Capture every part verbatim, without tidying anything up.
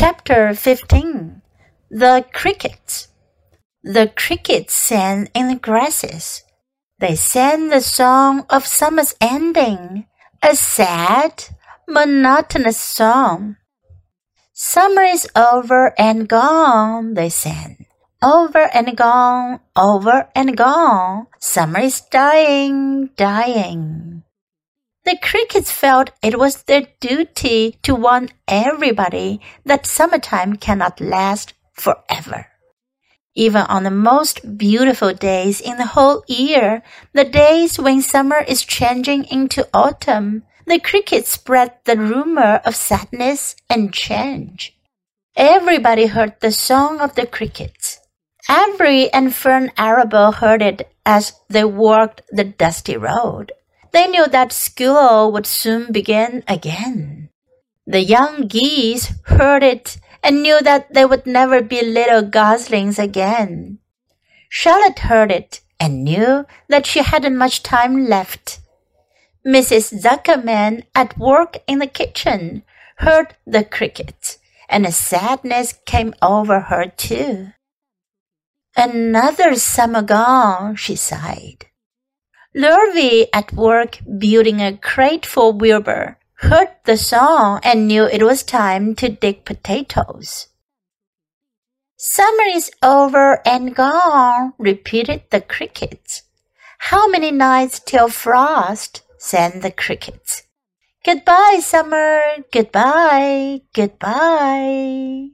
Chapter fifteen. The Crickets. The crickets sang in the grasses. They sang the song of summer's ending, a sad, monotonous song. Summer is over and gone, they sang. Over and gone, over and gone. Summer is dying, dying. The crickets felt it was their duty to warn everybody that summertime cannot last forever. Even on the most beautiful days in the whole year, the days when summer is changing into autumn, the crickets spread the rumor of sadness and change. Everybody heard the song of the crickets.Avery and Fern Arable heard it as they walked the dusty road. They knew that school would soon begin again. The young geese heard it and knew that they would never be little goslings again. Charlotte heard it and knew that she hadn't much time left. Missus Zuckerman, at work in the kitchen, heard the cricket, and a sadness came over her too.Another summer gone, she sighed. Lurvy, at work building a crate for Wilbur, heard the song and knew it was time to dig potatoes. Summer is over and gone, repeated the crickets. How many nights till frost, sang the crickets. Goodbye, summer, goodbye, goodbye.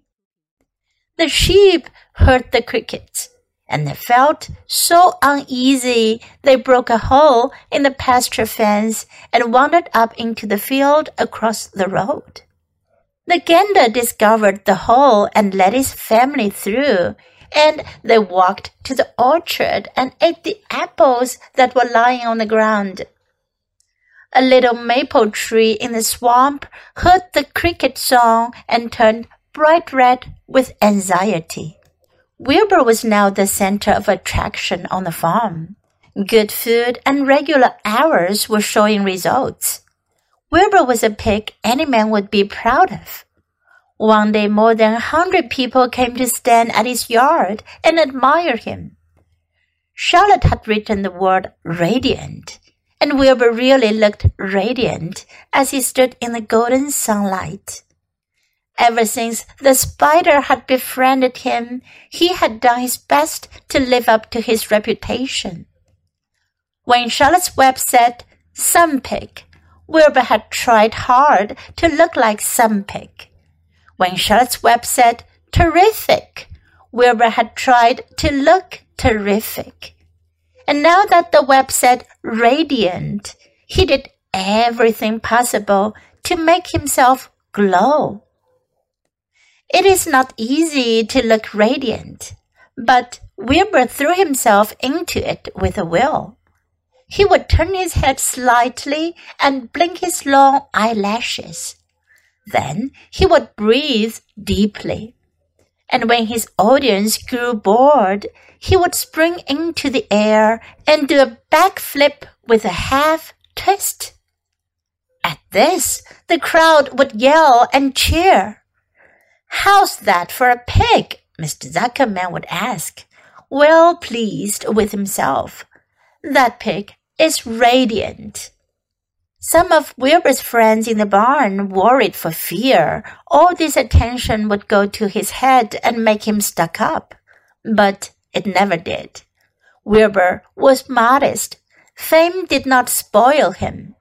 The sheep heard the crickets.And they felt so uneasy they broke a hole in the pasture fence and wandered up into the field across the road. The gander discovered the hole and led his family through, and they walked to the orchard and ate the apples that were lying on the ground. A little maple tree in the swamp heard the cricket song and turned bright red with anxiety.Wilbur was now the center of attraction on the farm. Good food and regular hours were showing results. Wilbur was a pig any man would be proud of. One day more than a hundred people came to stand at his yard and admire him. Charlotte had written the word radiant, and Wilbur really looked radiant as he stood in the golden sunlight.Ever since the spider had befriended him, he had done his best to live up to his reputation. When Charlotte's Web said, "Some pig," Wilbur had tried hard to look like some pig. When Charlotte's Web said, "Terrific," Wilbur had tried to look terrific. And now that the web said, "Radiant," he did everything possible to make himself glow.It is not easy to look radiant, but Wilbur threw himself into it with a will. He would turn his head slightly and blink his long eyelashes. Then he would breathe deeply. And when his audience grew bored, he would spring into the air and do a backflip with a half twist. At this, the crowd would yell and cheer.How's that for a pig? Mister Zuckerman would ask, well pleased with himself. That pig is radiant. Some of Wilbur's friends in the barn worried for fear. All this attention would go to his head and make him stuck up. But it never did. Wilbur was modest. Fame did not spoil him.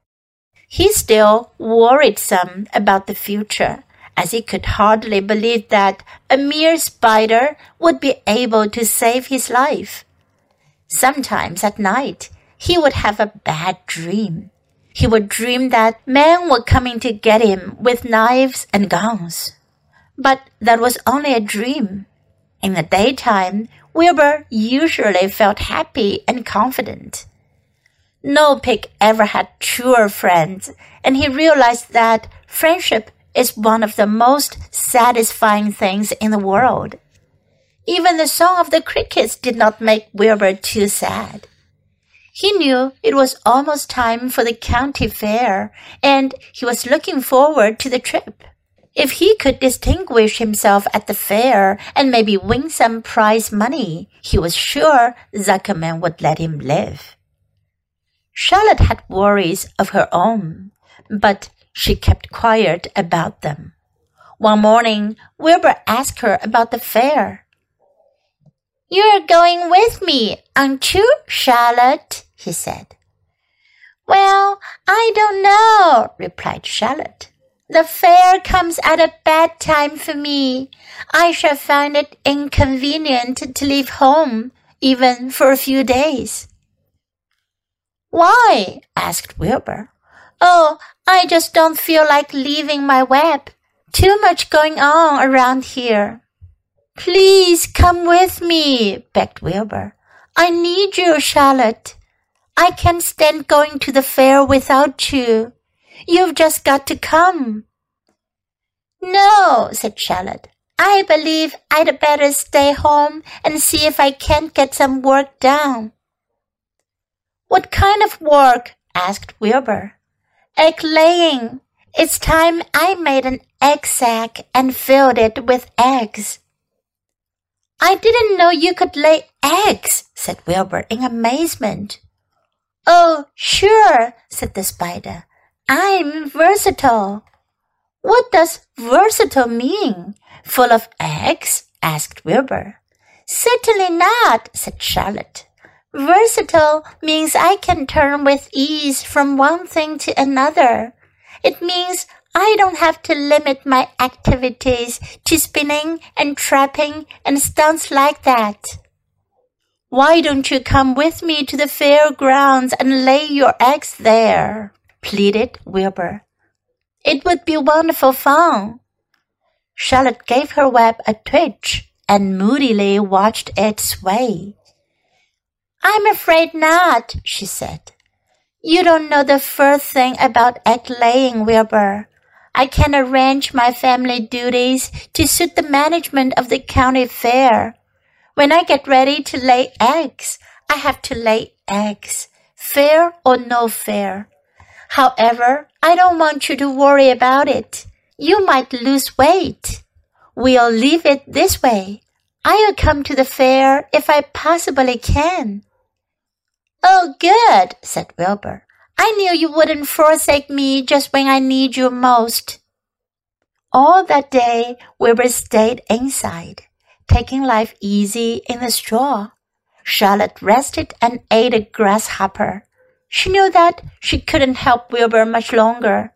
He still worried some about the future.As he could hardly believe that a mere spider would be able to save his life. Sometimes at night, he would have a bad dream. He would dream that men were coming to get him with knives and guns. But that was only a dream. In the daytime, Wilbur usually felt happy and confident. No pig ever had truer friends, and he realized that friendship is one of the most satisfying things in the world. Even the song of the crickets did not make Wilbur too sad. He knew it was almost time for the county fair, and he was looking forward to the trip. If he could distinguish himself at the fair and maybe win some prize money, he was sure Zuckerman would let him live. Charlotte had worries of her own, but she kept quiet about them. One morning, Wilbur asked her about the fair. "You're going with me, aren't you, Charlotte?" he said. "Well, I don't know," replied Charlotte.The fair comes at a bad time for me. I shall find it inconvenient to leave home, even for a few days." "Why?" asked Wilbur. "Oh, I just don't feel like leaving my web. Too much going on around here." "Please come with me," begged Wilbur. "I need you, Charlotte. I can't stand going to the fair without you.You've just got to come." "No," said Charlotte. "I believe I'd better stay home and see if I can't get some work done." "What kind of work?" asked Wilbur. "Egg laying. It's time I made an egg sack and filled it with eggs." "I didn't know you could lay eggs," said Wilbur in amazement. "Oh, sure," said the spider.I'm versatile. What does versatile mean? Full of eggs? Asked Wilbur. Certainly not, said Charlotte. Versatile means I can turn with ease from one thing to another. It means I don't have to limit my activities to spinning and trapping and stunts like that. Why don't you come with me to the fairgrounds and lay your eggs there?pleaded Wilbur. It would be wonderful fun. Charlotte gave her web a twitch and moodily watched it sway. I'm afraid not, she said. You don't know the first thing about egg laying, Wilbur. I can arrange my family duties to suit the management of the county fair. When I get ready to lay eggs, I have to lay eggs, fair or no fair.However, I don't want you to worry about it. You might lose weight. We'll leave it this way. I'll come to the fair if I possibly can. Oh, good, said Wilbur. I knew you wouldn't forsake me just when I need you most. All that day, Wilbur stayed inside, taking life easy in the straw. Charlotte rested and ate a grasshopper.She knew that she couldn't help Wilbur much longer.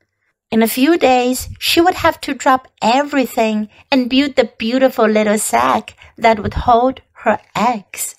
In a few days, she would have to drop everything and build the beautiful little sack that would hold her eggs.